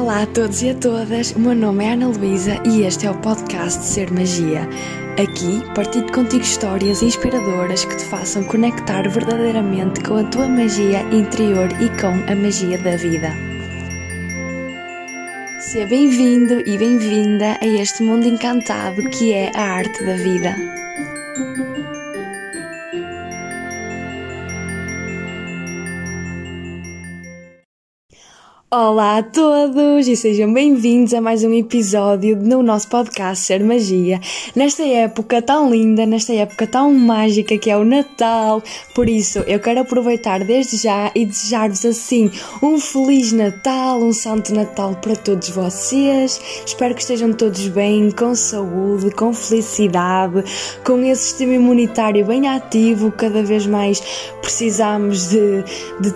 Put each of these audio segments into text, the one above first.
Olá a todos e a todas, o meu nome é Ana Luísa e este é o podcast Ser Magia. Aqui partilho contigo histórias inspiradoras que te façam conectar verdadeiramente com a tua magia interior e com a magia da vida. Seja bem-vindo e bem-vinda a este mundo encantado que é a arte da vida. Olá a todos e sejam bem-vindos a mais um episódio do nosso podcast Ser Magia. Nesta época tão linda, nesta época tão mágica que é o Natal, por isso eu quero aproveitar desde já e desejar-vos assim um Feliz Natal, um Santo Natal para todos vocês. Espero que estejam todos bem, com saúde, com felicidade, com esse sistema imunitário bem ativo. Cada vez mais precisamos de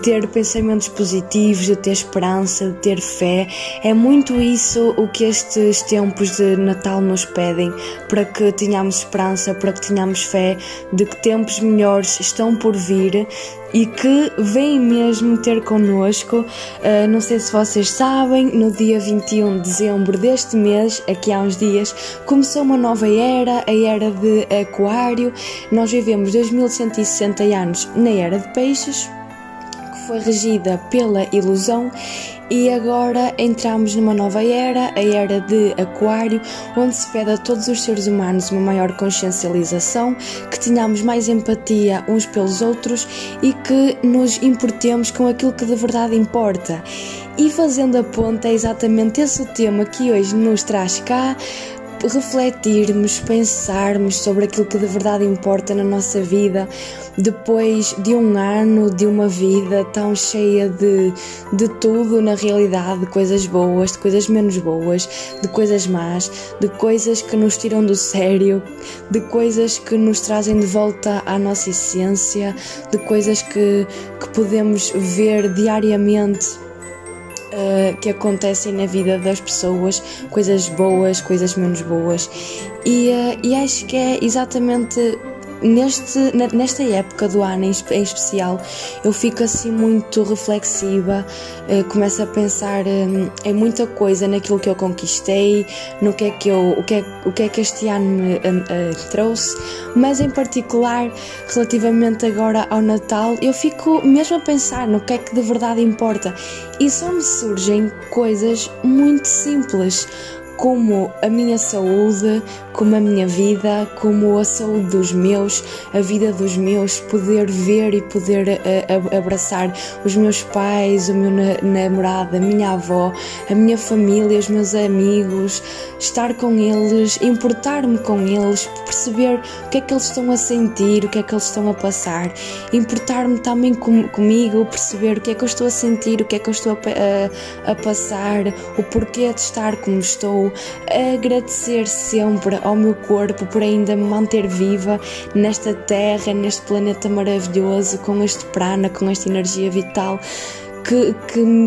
ter pensamentos positivos, de ter esperança, de ter fé. É muito isso o que estes tempos de Natal nos pedem, para que tenhamos esperança, para que tenhamos fé de que tempos melhores estão por vir e que vem mesmo ter connosco. Não sei se vocês sabem, no dia 21 de dezembro deste mês, aqui há uns dias, começou uma nova era, a era de Aquário. Nós vivemos 2160 anos na era de Peixes, foi regida pela ilusão, e agora entramos numa nova era, a era de Aquário, onde se pede a todos os seres humanos uma maior consciencialização, que tenhamos mais empatia uns pelos outros e que nos importemos com aquilo que de verdade importa. E fazendo a ponta, é exatamente esse o tema que hoje nos traz cá, refletirmos, pensarmos sobre aquilo que de verdade importa na nossa vida, depois de um ano, de uma vida tão cheia de tudo na realidade, de coisas boas, de coisas menos boas, de coisas más, de coisas que nos tiram do sério, de coisas que nos trazem de volta à nossa essência, de coisas que podemos ver diariamente que acontecem na vida das pessoas, coisas boas, coisas menos boas, e acho que é exatamente nesta época do ano em especial. Eu fico assim muito reflexiva, começo a pensar em muita coisa, naquilo que eu conquistei, no que é que o que é que este ano me trouxe, mas em particular relativamente agora ao Natal, eu fico mesmo a pensar no que é que de verdade importa, e só me surgem coisas muito simples, como a minha saúde, como a minha vida, como a saúde dos meus, a vida dos meus, poder ver e poder abraçar os meus pais, o meu namorado, a minha avó, a minha família, os meus amigos, estar com eles, importar-me com eles, perceber o que é que eles estão a sentir, o que é que eles estão a passar, importar-me também comigo, perceber o que é que eu estou a sentir, o que é que eu estou a passar, o porquê de estar como estou, agradecer sempre ao meu corpo por ainda me manter viva nesta terra, neste planeta maravilhoso, com este prana, com esta energia vital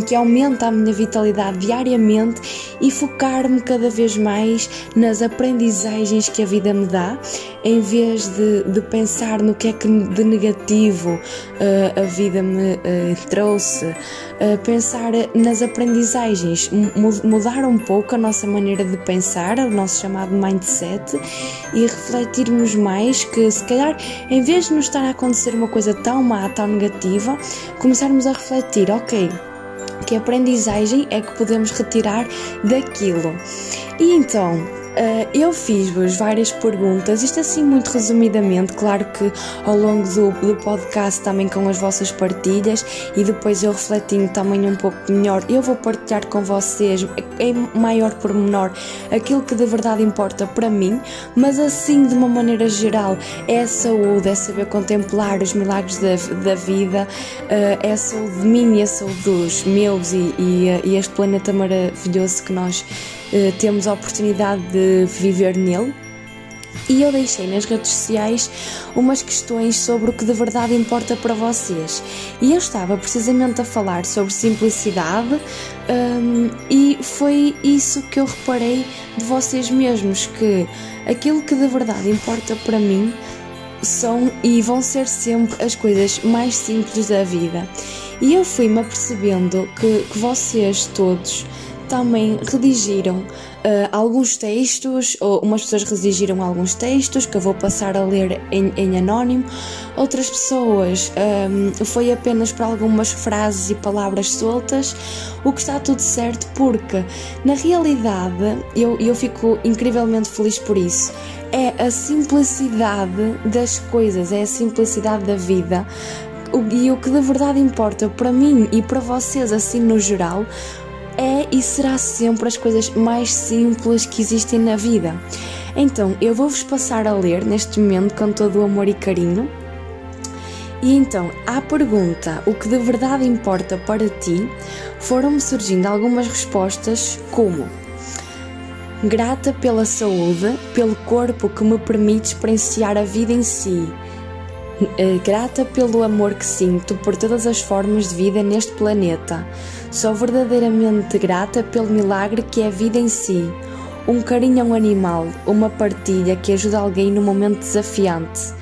que aumenta a minha vitalidade diariamente, e focar-me cada vez mais nas aprendizagens que a vida me dá, em vez de pensar no que é que de negativo a vida me trouxe, pensar nas aprendizagens, mudar um pouco a nossa maneira de pensar, o nosso chamado mindset, e refletirmos mais que, se calhar, em vez de nos estar a acontecer uma coisa tão má, tão negativa, começarmos a refletir, ok, que aprendizagem é que podemos retirar daquilo? E então, eu fiz-vos várias perguntas, isto assim muito resumidamente, claro que ao longo do podcast, também com as vossas partilhas, e depois eu refletindo também um pouco melhor, eu vou partilhar com vocês em maior pormenor aquilo que de verdade importa para mim, mas assim de uma maneira geral é a saúde, é saber contemplar os milagres da vida, é a saúde de mim e a saúde dos meus, e este planeta maravilhoso que nós temos a oportunidade de viver nele. E eu deixei nas redes sociais umas questões sobre o que de verdade importa para vocês, e eu estava precisamente a falar sobre simplicidade, e foi isso que eu reparei de vocês mesmos, que aquilo que de verdade importa para mim são e vão ser sempre as coisas mais simples da vida. E eu fui-me apercebendo que vocês todos também redigiram alguns textos, ou umas pessoas redigiram alguns textos que eu vou passar a ler em anónimo, outras pessoas foi apenas para algumas frases e palavras soltas, o que está tudo certo porque, na realidade, eu fico incrivelmente feliz por isso. É a simplicidade das coisas, é a simplicidade da vida. E o que de verdade importa para mim e para vocês, assim no geral, é e será sempre as coisas mais simples que existem na vida. Então, eu vou-vos passar a ler neste momento com todo o amor e carinho. E então, à pergunta, o que de verdade importa para ti, foram-me surgindo algumas respostas como: grata pela saúde, pelo corpo que me permite experienciar a vida em si. Grata pelo amor que sinto por todas as formas de vida neste planeta. Sou verdadeiramente grata pelo milagre que é a vida em si. Um carinho a um animal, uma partilha que ajuda alguém num momento desafiante.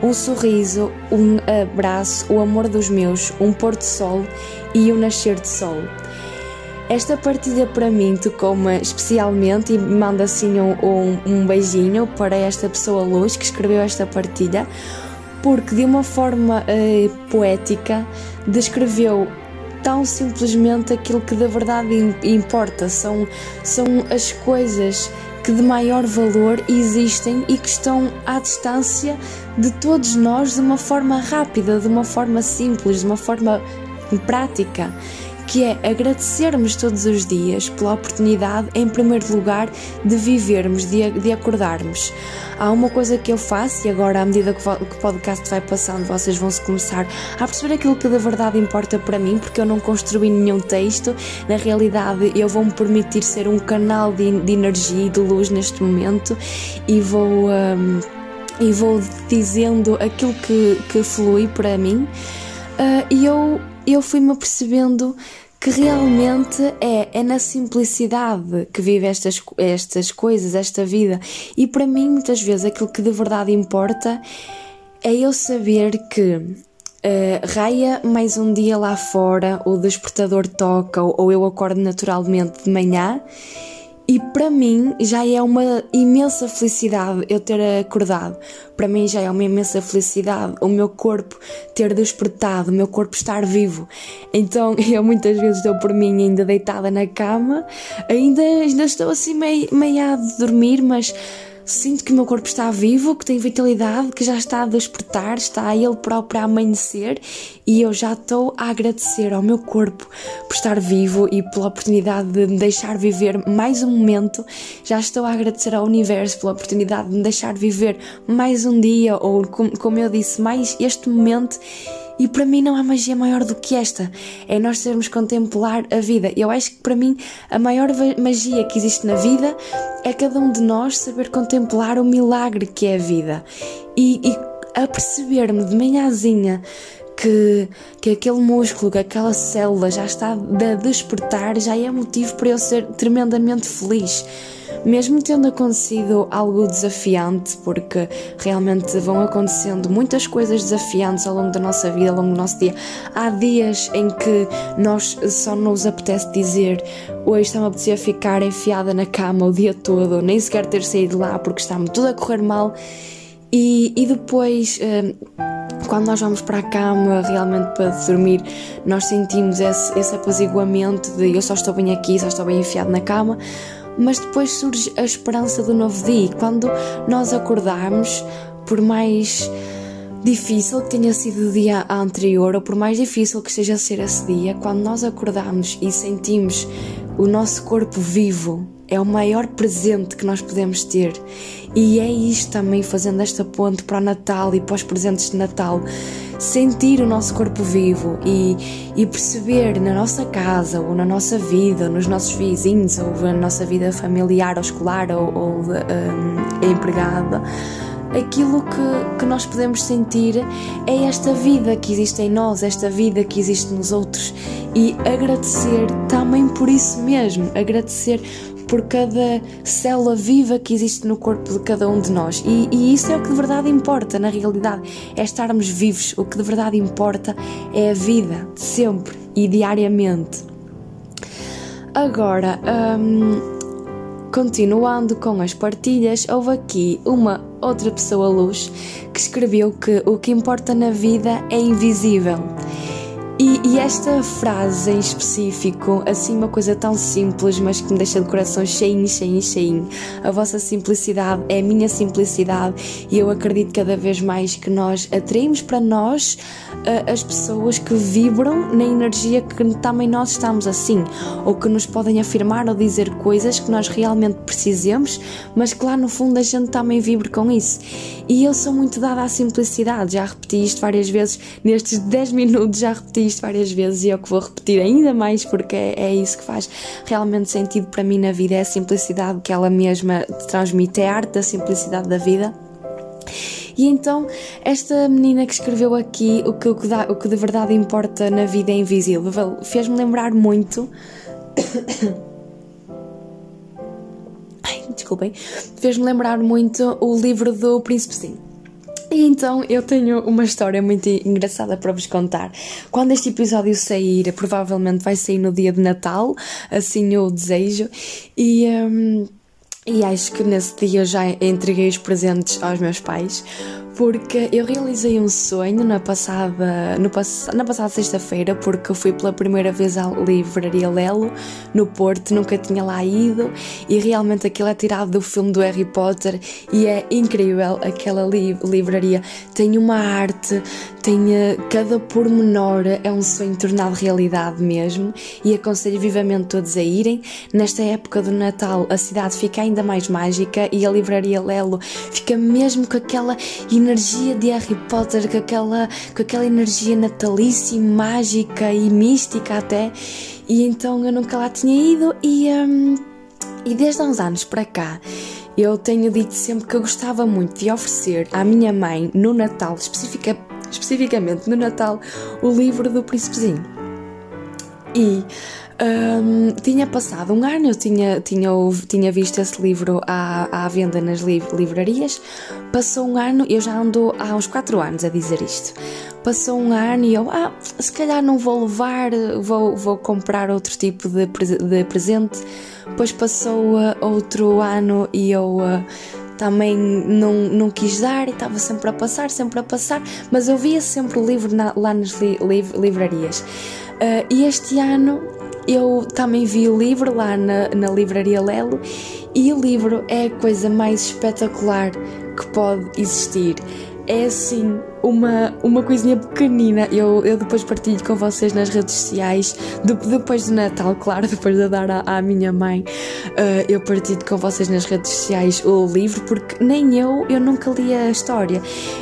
Um sorriso, um abraço, o amor dos meus, um pôr de sol e um nascer de sol. Esta partilha para mim tocou-me especialmente e mando assim um beijinho para esta pessoa luz que escreveu esta partilha, porque de uma forma poética descreveu tão simplesmente aquilo que de verdade importa, são as coisas que de maior valor existem e que estão à distância de todos nós de uma forma rápida, de uma forma simples, de uma forma prática, que é agradecermos todos os dias pela oportunidade, em primeiro lugar, de vivermos, de acordarmos. Há uma coisa que eu faço, e agora à medida que o podcast vai passando, vocês vão se começar a perceber aquilo que de verdade importa para mim, porque eu não construí nenhum texto. Na realidade, eu vou-me permitir ser um canal de energia e de luz neste momento, e vou dizendo aquilo que flui para mim. E eu fui-me apercebendo que realmente é na simplicidade que vive estas coisas, esta vida. E para mim, muitas vezes, aquilo que de verdade importa é eu saber que raia mais um dia lá fora, o despertador toca, ou eu acordo naturalmente de manhã. E para mim já é uma imensa felicidade eu ter acordado, para mim já é uma imensa felicidade o meu corpo ter despertado, o meu corpo estar vivo. Então eu muitas vezes dou por mim ainda deitada na cama, ainda estou assim meia de dormir, mas sinto que o meu corpo está vivo, que tem vitalidade, que já está a despertar, está a ele próprio a amanhecer, e eu já estou a agradecer ao meu corpo por estar vivo e pela oportunidade de me deixar viver mais um momento. Já estou a agradecer ao universo pela oportunidade de me deixar viver mais um dia, ou como eu disse, mais este momento. E para mim não há magia maior do que esta, é nós sabermos contemplar a vida. Eu acho que para mim a maior magia que existe na vida é cada um de nós saber contemplar o milagre que é a vida. E aperceber-me de manhãzinha que aquele músculo, que aquela célula já está a despertar, já é motivo para eu ser tremendamente feliz. Mesmo tendo acontecido algo desafiante, porque realmente vão acontecendo muitas coisas desafiantes ao longo da nossa vida, ao longo do nosso dia. Há dias em que nós só nos apetece dizer: hoje está-me a apetecer ficar enfiada na cama o dia todo, nem sequer ter saído lá porque está-me tudo a correr mal. E depois, quando nós vamos para a cama realmente para dormir, nós sentimos esse apaziguamento de eu só estou bem aqui, só estou bem enfiado na cama. Mas depois surge a esperança do novo dia, e quando nós acordarmos, por mais difícil que tenha sido o dia anterior, ou por mais difícil que esteja a ser esse dia, quando nós acordarmos e sentimos o nosso corpo vivo, é o maior presente que nós podemos ter. E é isto também, fazendo esta ponte para o Natal e para os presentes de Natal, sentir o nosso corpo vivo e perceber na nossa casa, ou na nossa vida, ou nos nossos vizinhos, ou na nossa vida familiar ou escolar ou empregada, aquilo que nós podemos sentir é esta vida que existe em nós, esta vida que existe nos outros, e agradecer também por isso mesmo, agradecer por cada célula viva que existe no corpo de cada um de nós. E isso é o que de verdade importa, na realidade, é estarmos vivos. O que de verdade importa é a vida, sempre e diariamente. Agora, continuando com as partilhas, houve aqui uma outra pessoa luz que escreveu que o que importa na vida é invisível. E esta frase em específico, assim uma coisa tão simples, mas que me deixa de coração cheinho, cheinho, cheinho. A vossa simplicidade é a minha simplicidade e eu acredito cada vez mais que nós atraímos para nós as pessoas que vibram na energia que também nós estamos assim, ou que nos podem afirmar ou dizer coisas que nós realmente precisemos, mas que lá no fundo a gente também vibra com isso. E eu sou muito dada à simplicidade, já repeti isto várias vezes, nestes 10 minutos já repeti isto várias vezes e eu que vou repetir ainda mais, porque é isso que faz realmente sentido para mim na vida, é a simplicidade que ela mesma transmite, é a arte da simplicidade da vida. E então esta menina que escreveu aqui o que de verdade importa na vida é invisível, fez-me lembrar muito fez-me lembrar muito o livro do Príncipezinho. E então eu tenho uma história muito engraçada para vos contar. Quando este episódio sair, provavelmente vai sair no dia de Natal, assim eu desejo, e acho que nesse dia eu já entreguei os presentes aos meus pais, porque eu realizei um sonho na passada sexta-feira, porque eu fui pela primeira vez à Livraria Lello, no Porto, nunca tinha lá ido, e realmente aquilo é tirado do filme do Harry Potter, e é incrível, aquela livraria tem uma arte, tem cada pormenor, é um sonho tornado realidade mesmo, e aconselho vivamente todos a irem. Nesta época do Natal a cidade fica ainda mais mágica, e a Livraria Lello fica mesmo com aquela energia de Harry Potter, com aquela energia natalícia, mágica e mística até, e então eu nunca lá tinha ido, e desde há uns anos para cá eu tenho dito sempre que eu gostava muito de oferecer à minha mãe no Natal, especificamente no Natal, o livro do Príncipezinho. E tinha passado um ano, eu tinha visto esse livro à venda nas livrarias. Passou um ano, eu já ando há uns 4 anos a dizer isto. Passou um ano e eu, se calhar não vou levar, vou comprar outro tipo de presente. Depois passou outro ano e eu também não quis dar, e estava sempre a passar, mas eu via sempre o livro lá nas livrarias. E este ano eu também vi o livro lá na Livraria Lello, e o livro é a coisa mais espetacular que pode existir. É assim, uma coisinha pequenina, eu depois partilho com vocês nas redes sociais, depois do Natal, claro, depois de dar à minha mãe, eu partilho com vocês nas redes sociais o livro, porque nem eu nunca li a história,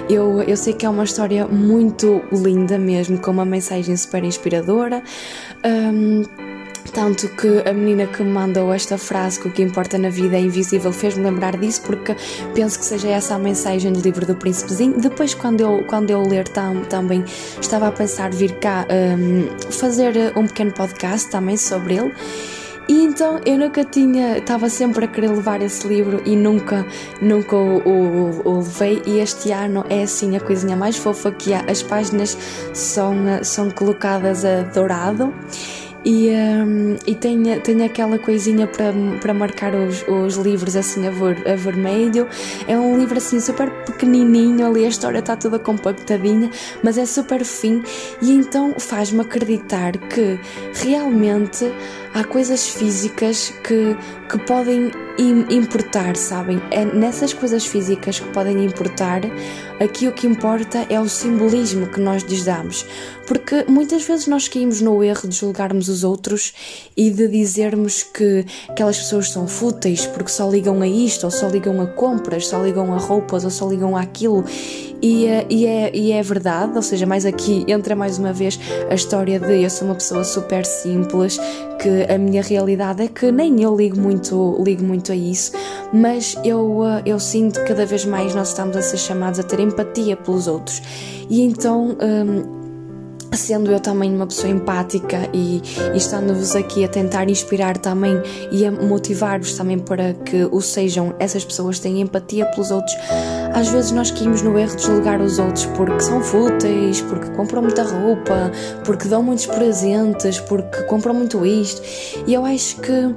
eu sei que é uma história muito linda mesmo, com uma mensagem super inspiradora, tanto que a menina que me mandou esta frase, que o que importa na vida é invisível, fez-me lembrar disso, porque penso que seja essa a mensagem do livro do Príncipezinho. Depois, quando eu ler, também estava a pensar vir cá fazer um pequeno podcast também sobre ele. E então eu nunca tinha, estava sempre a querer levar esse livro e nunca o levei, e este ano é assim a coisinha mais fofa que há. As páginas são colocadas a dourado, e tem aquela coisinha para marcar os livros assim a vermelho. É um livro assim super pequenininho, ali a história está toda compactadinha, mas é super fino, e então faz-me acreditar que realmente há coisas físicas que podem importar, sabem? É nessas coisas físicas que podem importar, aqui o que importa é o simbolismo que nós lhes damos, porque muitas vezes nós caímos no erro de julgarmos os outros e de dizermos que aquelas pessoas são fúteis porque só ligam a isto, ou só ligam a compras, só ligam a roupas, ou só ligam àquilo, e é verdade, ou seja, mais aqui entra mais uma vez a história de eu sou uma pessoa super simples, que a minha realidade é que nem eu ligo muito a isso, mas eu sinto que cada vez mais nós estamos a ser chamados a ter empatia pelos outros, e então sendo eu também uma pessoa empática e estando-vos aqui a tentar inspirar também e a motivar-vos também para que o sejam, essas pessoas têm empatia pelos outros. Às vezes nós caímos no erro de julgar os outros porque são fúteis, porque compram muita roupa, porque dão muitos presentes, porque compram muito isto, e eu acho que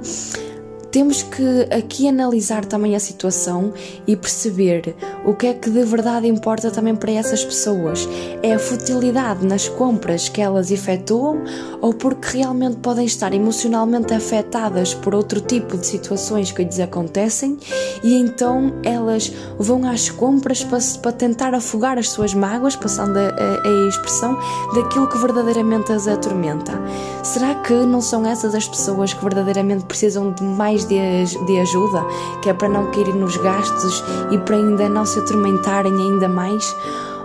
temos que aqui analisar também a situação e perceber o que é que de verdade importa também para essas pessoas. É a futilidade nas compras que elas efetuam, ou porque realmente podem estar emocionalmente afetadas por outro tipo de situações que lhes acontecem e então elas vão às compras para tentar afogar as suas mágoas, passando a expressão daquilo que verdadeiramente as atormenta. Será que não são essas as pessoas que verdadeiramente precisam de mais de ajuda, que é para não cair nos gastos e para ainda não se atormentarem ainda mais?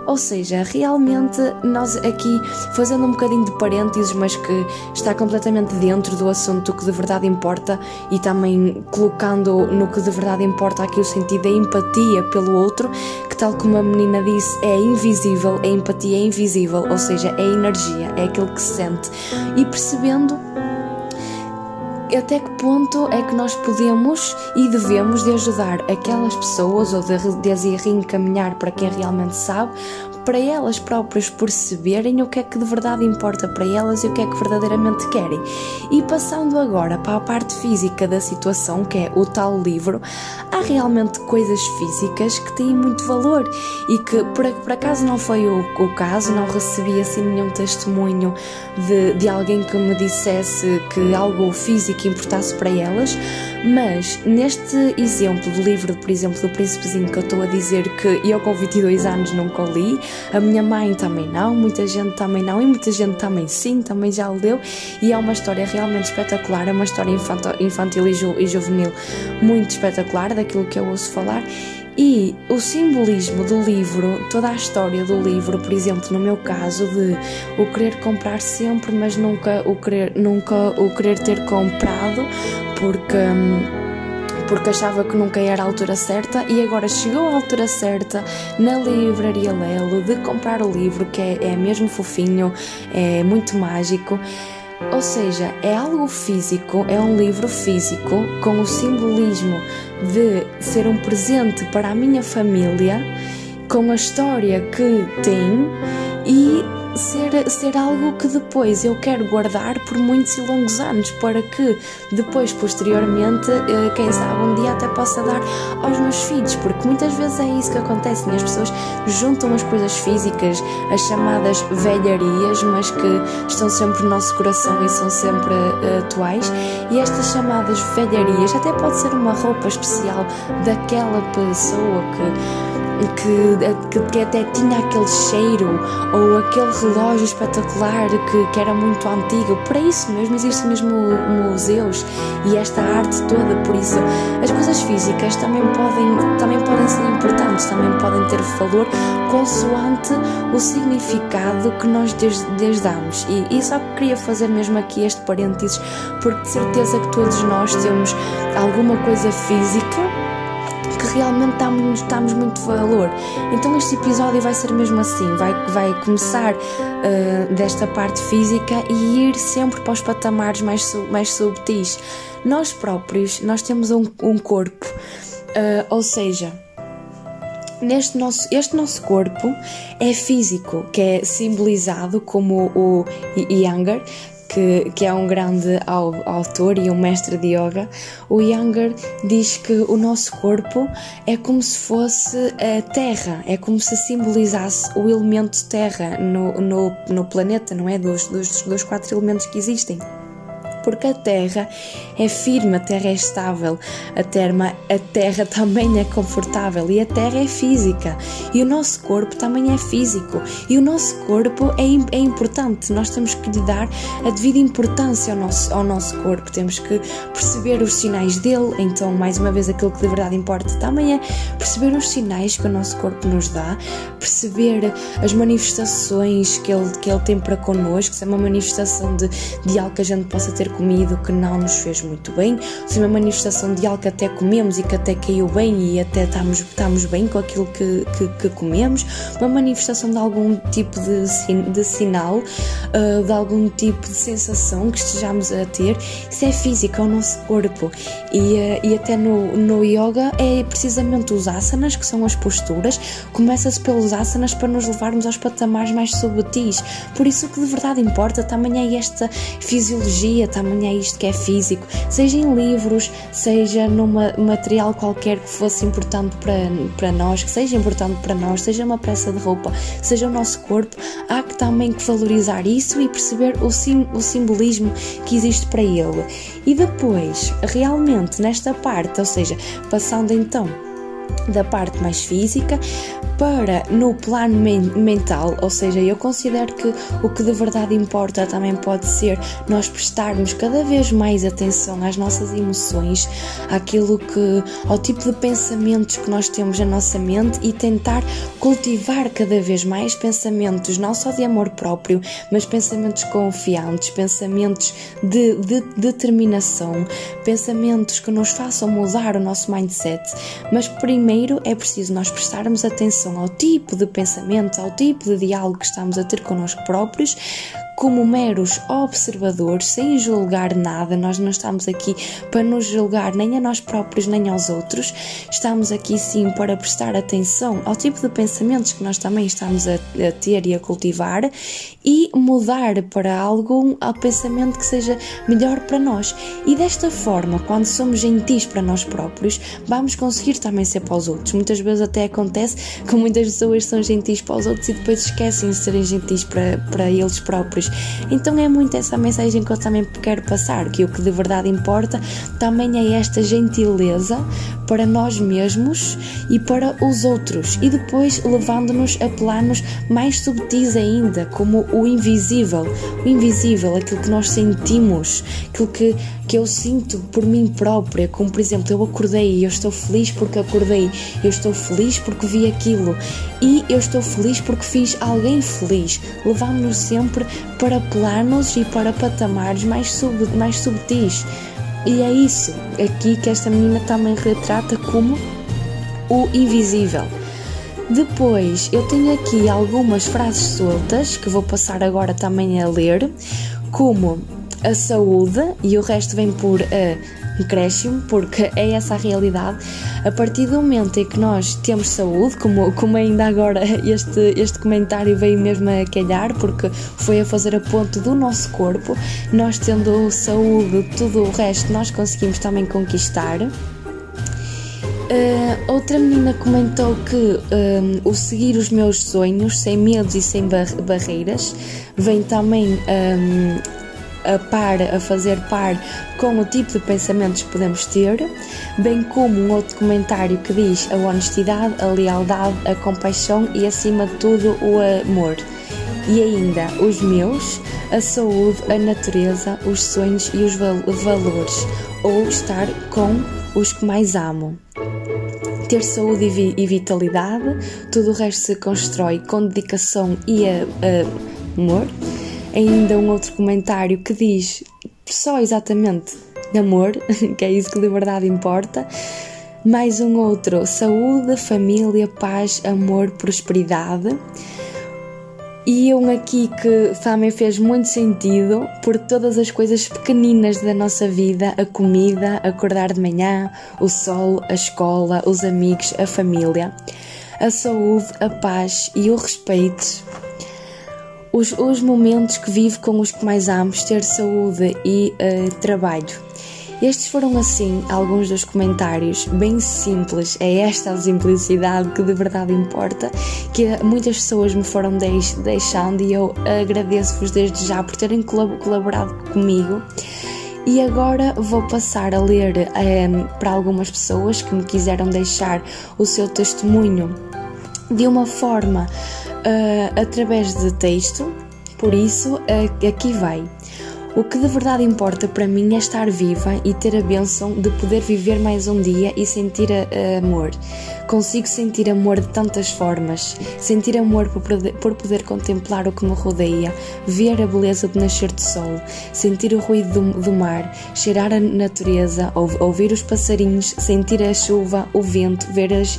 Ou seja, realmente nós aqui, fazendo um bocadinho de parênteses, mas que está completamente dentro do assunto que de verdade importa e também colocando no que de verdade importa aqui o sentido da empatia pelo outro, que tal como a menina disse, é invisível, a empatia é invisível, ou seja, é energia, é aquilo que se sente, e percebendo até que ponto é que nós podemos e devemos de ajudar aquelas pessoas ou de as reencaminhar para quem realmente sabe, para elas próprias perceberem o que é que de verdade importa para elas e o que é que verdadeiramente querem. E passando agora para a parte física da situação, que é o tal livro, há realmente coisas físicas que têm muito valor e que por acaso não foi o caso, não recebi assim nenhum testemunho de alguém que me dissesse que algo físico importasse para elas, mas neste exemplo do livro, por exemplo, do Príncipezinho, que eu estou a dizer que eu com 22 anos nunca o li, a minha mãe também não, muita gente também não e muita gente também sim, também já o leu, e é uma história realmente espetacular, é uma história infantil e juvenil muito espetacular, daquilo que eu ouço falar. E o simbolismo do livro, toda a história do livro, por exemplo, no meu caso, de o querer comprar sempre, mas nunca o querer ter comprado, porque achava que nunca era a altura certa, e agora chegou a altura certa na Livraria Lello de comprar o livro, que é mesmo fofinho, é muito mágico. Ou seja, é algo físico, é um livro físico com o simbolismo de ser um presente para a minha família, com a história que tem, e ser algo que depois eu quero guardar por muitos e longos anos, para que depois, posteriormente, quem sabe um dia até possa dar aos meus filhos, porque muitas vezes é isso que acontece, as pessoas juntam as coisas físicas, as chamadas velharias, mas que estão sempre no nosso coração e são sempre atuais, e estas chamadas velharias até pode ser uma roupa especial daquela pessoa que até tinha aquele cheiro, ou aquele relógio espetacular que era muito antigo. Para isso mesmo existem mesmo museus e esta arte toda. Por isso as coisas físicas também podem ser importantes, também podem ter valor consoante o significado que nós lhes damos. E só queria fazer mesmo aqui este parênteses, porque de certeza que todos nós temos alguma coisa física que realmente damos muito valor. Então este episódio vai ser mesmo assim, vai começar desta parte física e ir sempre para os patamares mais subtis. Nós próprios, nós temos um corpo, ou seja, este nosso corpo é físico, que é simbolizado como o Iyengar, que é um grande autor e um mestre de yoga. O Iyengar diz que o nosso corpo é como se fosse a terra, é como se simbolizasse o elemento terra no planeta, não é? Dos quatro elementos que existem. Porque a terra é firme, a terra é estável, a terra também é confortável, e a terra é física, e o nosso corpo também é físico, e o nosso corpo é importante. Nós temos que lhe dar a devida importância ao nosso corpo, temos que perceber os sinais dele. Então, mais uma vez, aquilo que de verdade importa também é perceber os sinais que o nosso corpo nos dá, perceber as manifestações que ele tem para connosco, se é uma manifestação de algo que a gente possa ter comido que não nos fez muito bem, se uma manifestação de algo que até comemos e que até caiu bem e até estamos bem com aquilo que comemos, uma manifestação de algum tipo de sinal, de algum tipo de sensação que estejamos a ter, isso é físico, é o nosso corpo. E até no yoga é precisamente os asanas, que são as posturas, começa-se pelos asanas para nos levarmos aos patamares mais subtis, por isso que de verdade importa, também é esta fisiologia, também é isto que é físico, seja em livros, seja num material qualquer que fosse importante para nós, que seja importante para nós, seja uma peça de roupa, seja o nosso corpo, há que também que valorizar isso e perceber o simbolismo que existe para ele. E depois, realmente, nesta parte, ou seja, passando então da parte mais física para no plano mental, ou seja, eu considero que o que de verdade importa também pode ser nós prestarmos cada vez mais atenção às nossas emoções, àquilo que, ao tipo de pensamentos que nós temos na nossa mente e tentar cultivar cada vez mais pensamentos não só de amor próprio, mas pensamentos confiantes, pensamentos de determinação, pensamentos que nos façam mudar o nosso mindset, mas primeiro é preciso nós prestarmos atenção ao tipo de pensamento, ao tipo de diálogo que estamos a ter connosco próprios, como meros observadores, sem julgar nada. Nós não estamos aqui para nos julgar nem a nós próprios nem aos outros, estamos aqui sim para prestar atenção ao tipo de pensamentos que nós também estamos a ter e a cultivar e mudar para algum pensamento que seja melhor para nós. E desta forma, quando somos gentis para nós próprios, vamos conseguir também ser para os outros. Muitas vezes até acontece que muitas pessoas são gentis para os outros e depois esquecem de serem gentis para eles próprios. Então é muito essa mensagem que eu também quero passar, que o que de verdade importa também é esta gentileza para nós mesmos e para os outros, e depois levando-nos a planos mais subtis ainda, como o invisível. O invisível, aquilo que nós sentimos, aquilo que eu sinto por mim própria, como por exemplo, eu acordei e eu estou feliz porque acordei, eu estou feliz porque vi aquilo e eu estou feliz porque fiz alguém feliz. Levamos-nos sempre para planos e para patamares mais subtis. E é isso aqui que esta menina também retrata como o invisível. Depois eu tenho aqui algumas frases soltas que vou passar agora também a ler, como a saúde, e o resto vem por acréscimo, porque é essa a realidade. A partir do momento em que nós temos saúde, como ainda agora este comentário veio mesmo a calhar, porque foi a fazer a ponto do nosso corpo, nós tendo saúde, tudo o resto nós conseguimos também conquistar. Outra menina comentou que o seguir os meus sonhos, sem medos e sem barreiras, vem também a fazer par com o tipo de pensamentos que podemos ter, bem como um outro comentário que diz a honestidade, a lealdade, a compaixão e acima de tudo o amor. E ainda os meus, a saúde, a natureza, os sonhos e os valores, ou estar com os que mais amo. Ter saúde e vitalidade, tudo o resto se constrói com dedicação e amor. Ainda um outro comentário que diz só exatamente amor, que é isso que de verdade importa. Mais um outro, saúde, família, paz, amor, prosperidade. E um aqui que também fez muito sentido, por todas as coisas pequeninas da nossa vida, a comida, acordar de manhã, o sol, a escola, os amigos, a família, a saúde, a paz e o respeito. Os momentos que vivo com os que mais amo, ter saúde e trabalho. Estes foram assim alguns dos comentários bem simples, é esta a simplicidade que de verdade importa, que muitas pessoas me foram deixando, e eu agradeço-vos desde já por terem colaborado comigo. E agora vou passar a ler para algumas pessoas que me quiseram deixar o seu testemunho de uma forma através de texto, por isso aqui vai. O que de verdade importa para mim é estar viva e ter a bênção de poder viver mais um dia e sentir amor. Consigo sentir amor de tantas formas. Sentir amor por poder contemplar o que me rodeia, ver a beleza do nascer do sol, sentir o ruído do mar, cheirar a natureza, ouvir os passarinhos, sentir a chuva, o vento, ver as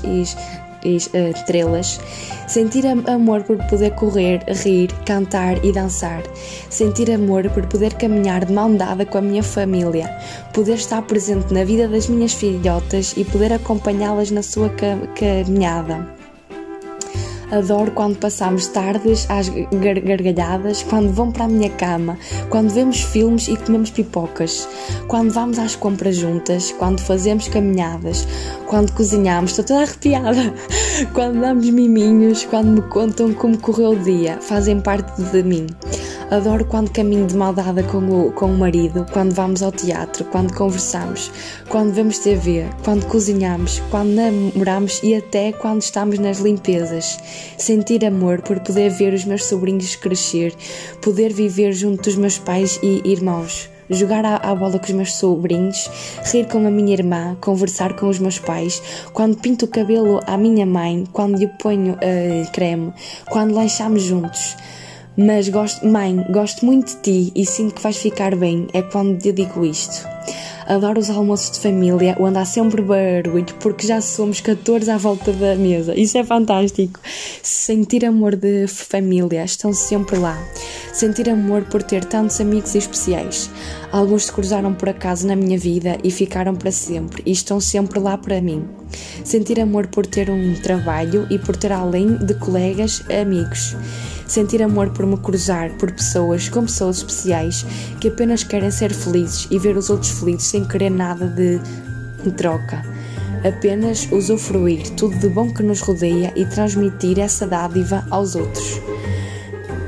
estrelas, sentir amor por poder correr, rir, cantar e dançar, sentir amor por poder caminhar de mão dada com a minha família, poder estar presente na vida das minhas filhotas e poder acompanhá-las na sua caminhada. Adoro quando passamos tardes às gargalhadas, quando vão para a minha cama, quando vemos filmes e comemos pipocas, quando vamos às compras juntas, quando fazemos caminhadas, quando cozinhamos, estou toda arrepiada, quando damos miminhos, quando me contam como correu o dia, fazem parte de mim. Adoro quando caminho de maldada com o marido, quando vamos ao teatro, quando conversamos, quando vemos TV, quando cozinhamos, quando namoramos e até quando estamos nas limpezas. Sentir amor por poder ver os meus sobrinhos crescer, poder viver junto dos meus pais e irmãos, jogar à bola com os meus sobrinhos, rir com a minha irmã, conversar com os meus pais, quando pinto o cabelo à minha mãe, quando lhe ponho creme, quando lanchamos juntos. Mas gosto muito de ti e sinto que vais ficar bem, é quando eu digo isto. Adoro os almoços de família, onde há sempre barulho, porque já somos 14 à volta da mesa, isso é fantástico. Sentir amor de família, estão sempre lá. Sentir amor por ter tantos amigos especiais. Alguns se cruzaram por acaso na minha vida e ficaram para sempre, e estão sempre lá para mim. Sentir amor por ter um trabalho e por ter além de colegas, amigos. Sentir amor por me cruzar por pessoas com pessoas especiais que apenas querem ser felizes e ver os outros felizes sem querer nada de troca. Apenas usufruir tudo de bom que nos rodeia e transmitir essa dádiva aos outros.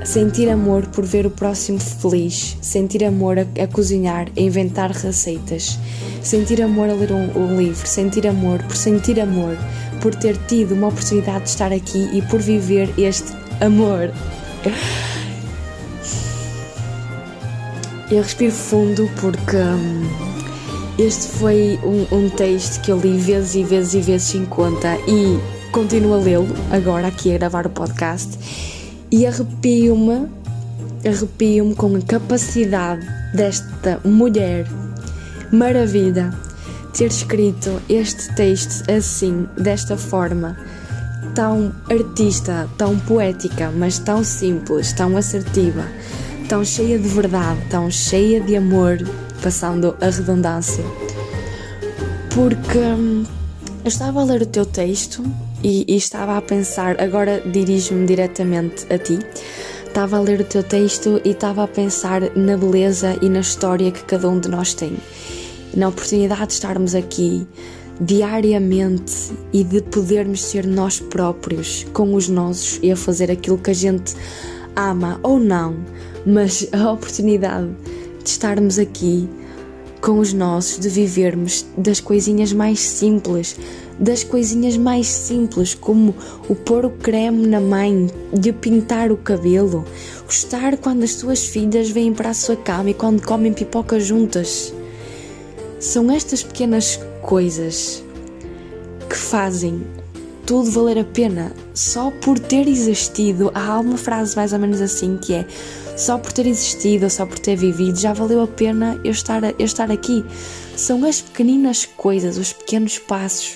Sentir amor por ver o próximo feliz, sentir amor a cozinhar, a inventar receitas, sentir amor a ler um livro, sentir amor por ter tido uma oportunidade de estar aqui e por viver este amor. Eu respiro fundo porque este foi um texto que eu li vezes e vezes e vezes sem conta e continuo a lê-lo agora aqui a gravar o podcast e arrepio-me com a capacidade desta mulher maravilha ter escrito este texto assim, desta forma tão artista, tão poética, mas tão simples, tão assertiva, tão cheia de verdade, tão cheia de amor, passando a redundância. Porque eu estava a ler o teu texto e estava a pensar, agora dirijo-me diretamente a ti, estava a ler o teu texto e estava a pensar na beleza e na história que cada um de nós tem, na oportunidade de estarmos aqui diariamente e de podermos ser nós próprios com os nossos e a fazer aquilo que a gente ama ou não, mas a oportunidade de estarmos aqui com os nossos, de vivermos das coisinhas mais simples como o pôr o creme na mãe, de pintar o cabelo, gostar quando as suas filhas vêm para a sua cama e quando comem pipoca juntas. São estas pequenas coisas que fazem tudo valer a pena só por ter existido. Há uma frase mais ou menos assim que é: só por ter existido ou só por ter vivido já valeu a pena eu estar aqui. São as pequeninas coisas, os pequenos passos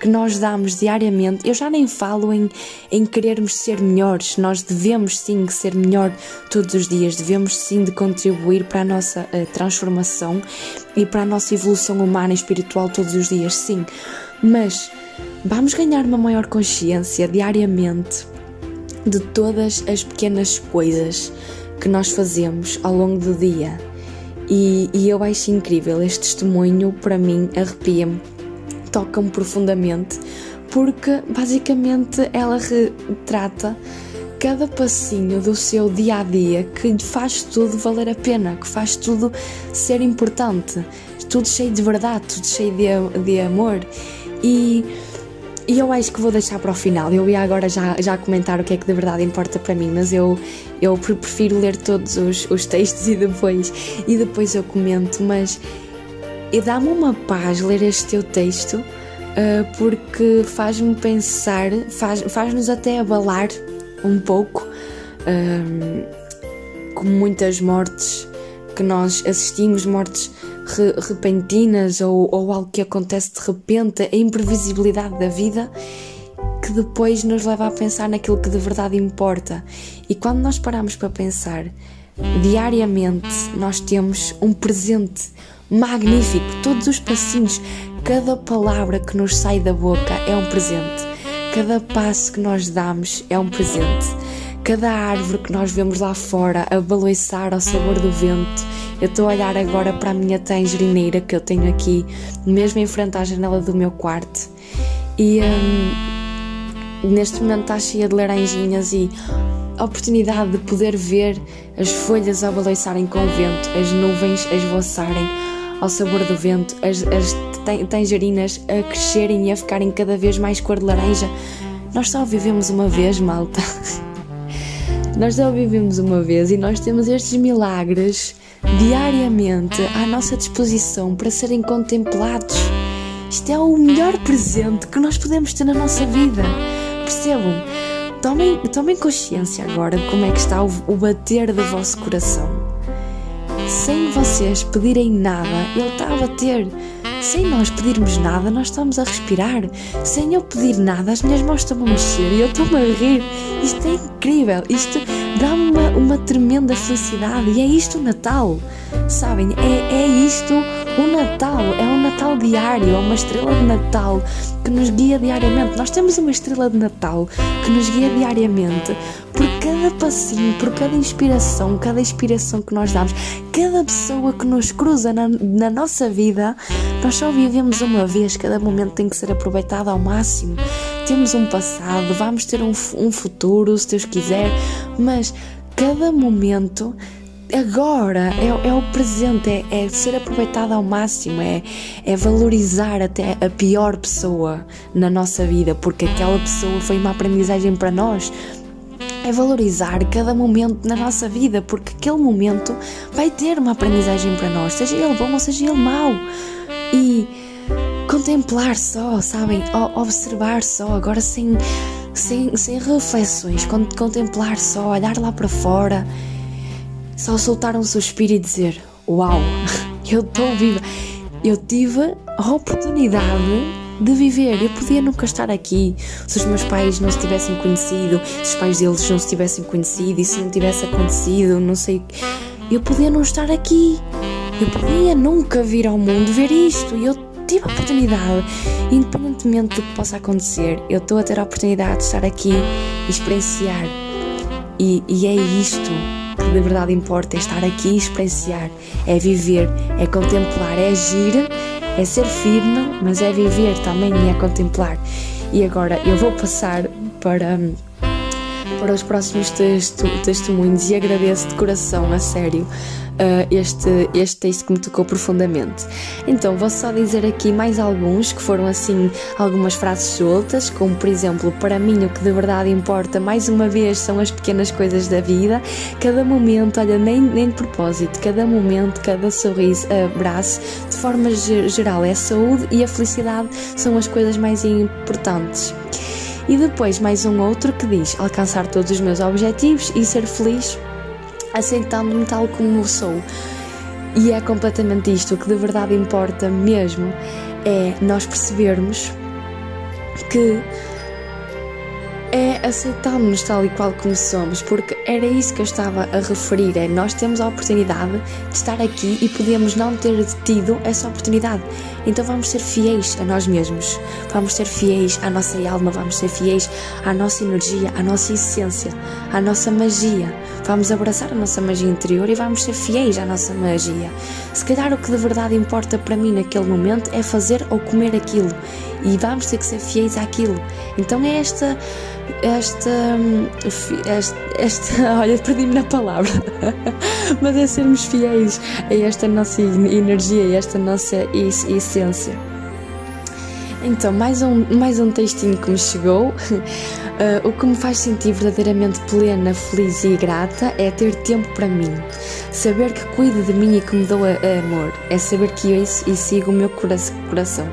que nós damos diariamente. Eu já nem falo em querermos ser melhores, nós devemos sim ser melhor todos os dias, devemos sim de contribuir para a nossa transformação e para a nossa evolução humana e espiritual todos os dias, sim, mas vamos ganhar uma maior consciência diariamente de todas as pequenas coisas que nós fazemos ao longo do dia e eu acho incrível este testemunho, para mim arrepia-me, toca-me profundamente, porque basicamente ela retrata cada passinho do seu dia-a-dia que faz tudo valer a pena, que faz tudo ser importante, tudo cheio de verdade, tudo cheio de amor. E E eu acho que vou deixar para o final. Eu ia agora já comentar o que é que de verdade importa para mim, mas eu prefiro ler todos os textos e depois eu comento. Mas dá-me uma paz ler este teu texto, porque faz-me pensar, faz-nos até abalar um pouco, com muitas mortes que nós assistimos, mortes repentinas ou algo que acontece de repente, a imprevisibilidade da vida, que depois nos leva a pensar naquilo que de verdade importa. E quando nós paramos para pensar, diariamente nós temos um presente magnífico. Todos os passinhos, cada palavra que nos sai da boca é um presente, cada passo que nós damos é um presente, cada árvore que nós vemos lá fora a balançar ao sabor do vento. Eu estou a olhar agora para a minha tangerineira que eu tenho aqui, mesmo em frente à janela do meu quarto, e neste momento está cheia de laranjinhas, e a oportunidade de poder ver as folhas a balançarem com o vento, as nuvens a esvoaçarem ao sabor do vento, as tangerinas a crescerem e a ficarem cada vez mais cor de laranja. Nós só vivemos uma vez, malta. Nós só vivemos uma vez, e nós temos estes milagres diariamente à nossa disposição para serem contemplados. Isto é o melhor presente que nós podemos ter na nossa vida. Percebam? Tomem consciência agora de como é que está o bater do vosso coração. Sem vocês pedirem nada, ele está a bater. Sem nós pedirmos nada, nós estamos a respirar. Sem eu pedir nada, as minhas mãos estão a mexer e eu estou-me a rir. Isto é incrível. Isto dá-me uma tremenda felicidade. E é isto o Natal, sabem? É isto o Natal. É um Natal diário, é uma estrela de Natal que nos guia diariamente. Nós temos uma estrela de Natal que nos guia diariamente, por cada passinho, por cada inspiração que nós damos, cada pessoa que nos cruza na nossa vida. Nós só vivemos uma vez, cada momento tem que ser aproveitado ao máximo. Temos um passado, vamos ter um futuro, se Deus quiser, mas cada momento, agora, é o presente, é ser aproveitado ao máximo, é valorizar até a pior pessoa na nossa vida, porque aquela pessoa foi uma aprendizagem para nós. É valorizar cada momento na nossa vida, porque aquele momento vai ter uma aprendizagem para nós, seja ele bom ou seja ele mau. E contemplar só, sabem? Observar só, agora sem reflexões, contemplar só, olhar lá para fora, só soltar um suspiro e dizer: uau, eu estou viva, eu tive a oportunidade de viver. Eu podia nunca estar aqui se os meus pais não se tivessem conhecido, se os pais deles não se tivessem conhecido, e se não tivesse acontecido, não sei, eu podia não estar aqui, eu podia nunca vir ao mundo ver isto, e eu tive a oportunidade. Independentemente do que possa acontecer, eu estou a ter a oportunidade de estar aqui e experienciar, e é isto que de verdade importa, é estar aqui e experienciar, é viver, é contemplar, é agir, é ser firme, mas é viver também e é contemplar. E agora eu vou passar para os próximos testemunhos, e agradeço de coração, a sério, este texto que me tocou profundamente. Então vou só dizer aqui mais alguns, que foram assim algumas frases soltas, como por exemplo: para mim o que de verdade importa, mais uma vez, são as pequenas coisas da vida. Cada momento, olha, nem de propósito, cada momento, cada sorriso, abraço, de forma geral, é a saúde e a felicidade, são as coisas mais importantes. E depois mais um outro que diz: alcançar todos os meus objetivos e ser feliz aceitando-me tal como sou. E é completamente isto. O que de verdade importa mesmo é nós percebermos que é aceitarmos tal e qual como somos, porque era isso que eu estava a referir, é nós temos a oportunidade de estar aqui e podemos não ter tido essa oportunidade, então vamos ser fiéis a nós mesmos, vamos ser fiéis à nossa alma, vamos ser fiéis à nossa energia, à nossa essência, à nossa magia, vamos abraçar a nossa magia interior e vamos ser fiéis à nossa magia. Se calhar o que de verdade importa para mim naquele momento é fazer ou comer aquilo, e vamos ter que ser fiéis àquilo. Então é esta, olha, perdi-me na palavra, mas é sermos fiéis a esta nossa energia, a esta nossa essência. Então, mais um textinho que me chegou. O que me faz sentir verdadeiramente plena, feliz e grata é ter tempo para mim. Saber que cuido de mim e que me dou amor. É saber que eu e sigo o meu coração.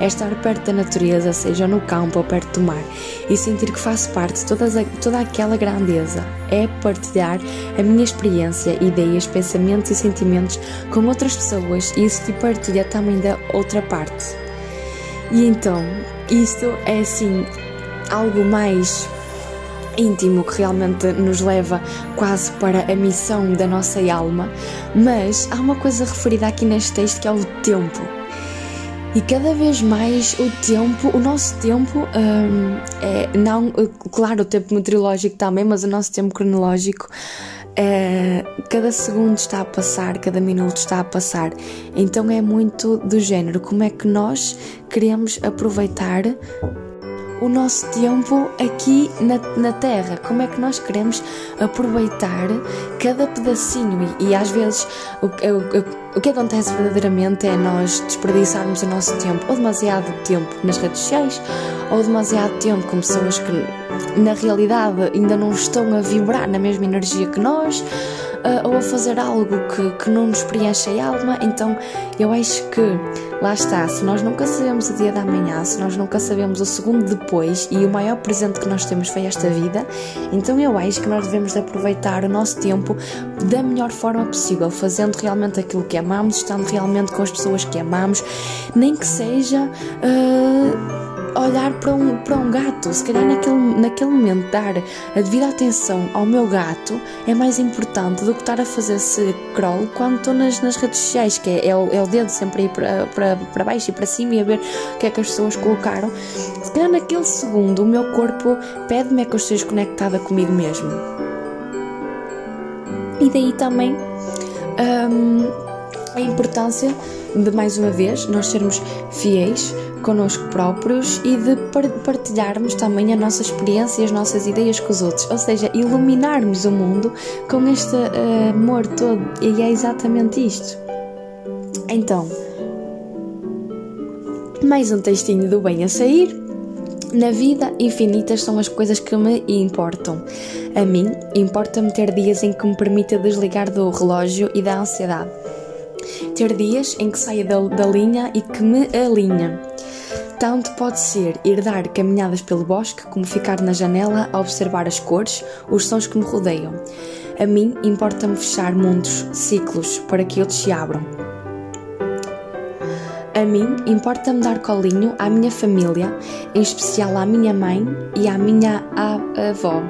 É estar perto da natureza, seja no campo ou perto do mar, e sentir que faço parte de toda aquela grandeza. É partilhar a minha experiência, ideias, pensamentos e sentimentos com outras pessoas, e isso te partilha também da outra parte. E então, isto é assim, algo mais íntimo que realmente nos leva quase para a missão da nossa alma, mas há uma coisa referida aqui neste texto que é o tempo. E cada vez mais o tempo, o nosso tempo, claro, o tempo meteorológico também, mas o nosso tempo cronológico, cada segundo está a passar, cada minuto está a passar. Então é muito do género, como é que nós queremos aproveitar o nosso tempo aqui na Terra, como é que nós queremos aproveitar cada pedacinho e às vezes o que acontece verdadeiramente é nós desperdiçarmos o nosso tempo, ou demasiado tempo nas redes sociais, ou demasiado tempo com pessoas que na realidade ainda não estão a vibrar na mesma energia que nós, ou a fazer algo que não nos preenche a alma. Então eu acho que lá está, se nós nunca sabemos o dia da manhã, se nós nunca sabemos o segundo depois, e o maior presente que nós temos foi esta vida, então eu acho que nós devemos aproveitar o nosso tempo da melhor forma possível, fazendo realmente aquilo que amamos, estando realmente com as pessoas que amamos, nem que seja olhar para um gato. Se calhar naquele momento dar a devida atenção ao meu gato é mais importante do que estar a fazer scroll quando estou nas redes sociais, que é o dedo sempre a ir para baixo e para cima e a ver o que é que as pessoas colocaram. Se calhar naquele segundo o meu corpo pede-me é que eu esteja conectada comigo mesmo. E daí também a importância de, mais uma vez, nós sermos fiéis connosco próprios e de partilharmos também a nossa experiência e as nossas ideias com os outros, ou seja, iluminarmos o mundo com este amor todo, e é exatamente isto. Então, mais um textinho do bem a sair. Na vida, infinitas são as coisas que me importam. A mim, importa-me ter dias em que me permita desligar do relógio e da ansiedade. Ter dias em que saia da linha e que me alinha. Tanto pode ser ir dar caminhadas pelo bosque, como ficar na janela a observar as cores, os sons que me rodeiam. A mim, importa-me fechar mundos, ciclos, para que outros se abram. A mim, importa-me dar colinho à minha família, em especial à minha mãe e à minha avó.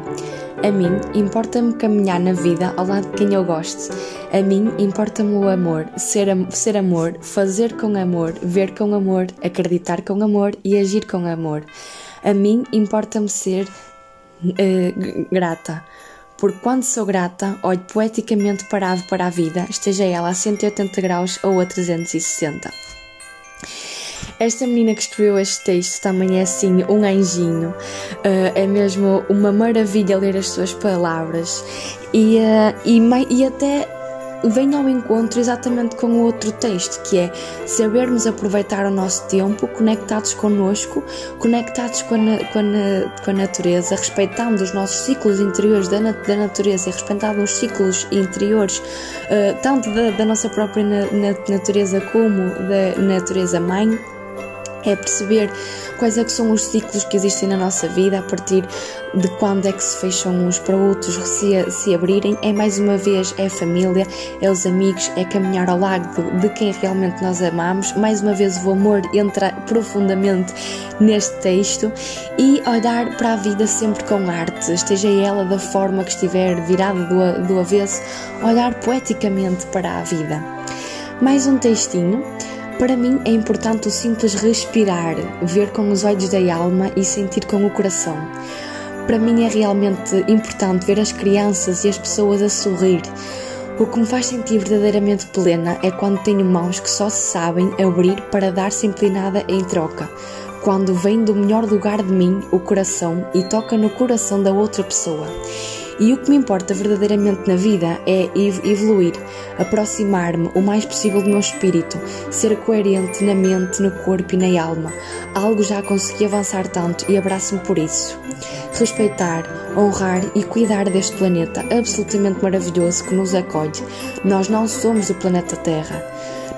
A mim, importa-me caminhar na vida ao lado de quem eu gosto. A mim, importa-me o amor, ser amor, fazer com amor, ver com amor, acreditar com amor e agir com amor. A mim, importa-me ser grata. Porque quando sou grata, olho poeticamente parado para a vida, esteja ela a 180 graus ou a 360. Esta menina que escreveu este texto também é assim um anjinho, é mesmo uma maravilha ler as suas palavras e até vem ao encontro exatamente com o outro texto, que é sabermos aproveitar o nosso tempo conectados connosco, conectados com a natureza, respeitando os nossos ciclos interiores da natureza e respeitando os ciclos interiores tanto da nossa própria natureza como da natureza mãe. É perceber quais é que são os ciclos que existem na nossa vida, a partir de quando é que se fecham uns para outros, se abrirem. É mais uma vez, é a família, é os amigos, é caminhar ao lado de quem realmente nós amamos. Mais uma vez o amor entra profundamente neste texto, e olhar para a vida sempre com arte, esteja ela da forma que estiver virada do avesso, olhar poeticamente para a vida. Mais um textinho. Para mim é importante o simples respirar, ver com os olhos da alma e sentir com o coração. Para mim é realmente importante ver as crianças e as pessoas a sorrir. O que me faz sentir verdadeiramente plena é quando tenho mãos que só se sabem abrir para dar sem pedir nada em troca. Quando vem do melhor lugar de mim, o coração, e toca no coração da outra pessoa. E o que me importa verdadeiramente na vida é evoluir, aproximar-me o mais possível do meu espírito, ser coerente na mente, no corpo e na alma. Algo já consegui avançar tanto e abraço-me por isso. Respeitar, honrar e cuidar deste planeta absolutamente maravilhoso que nos acolhe. Nós não somos do planeta Terra,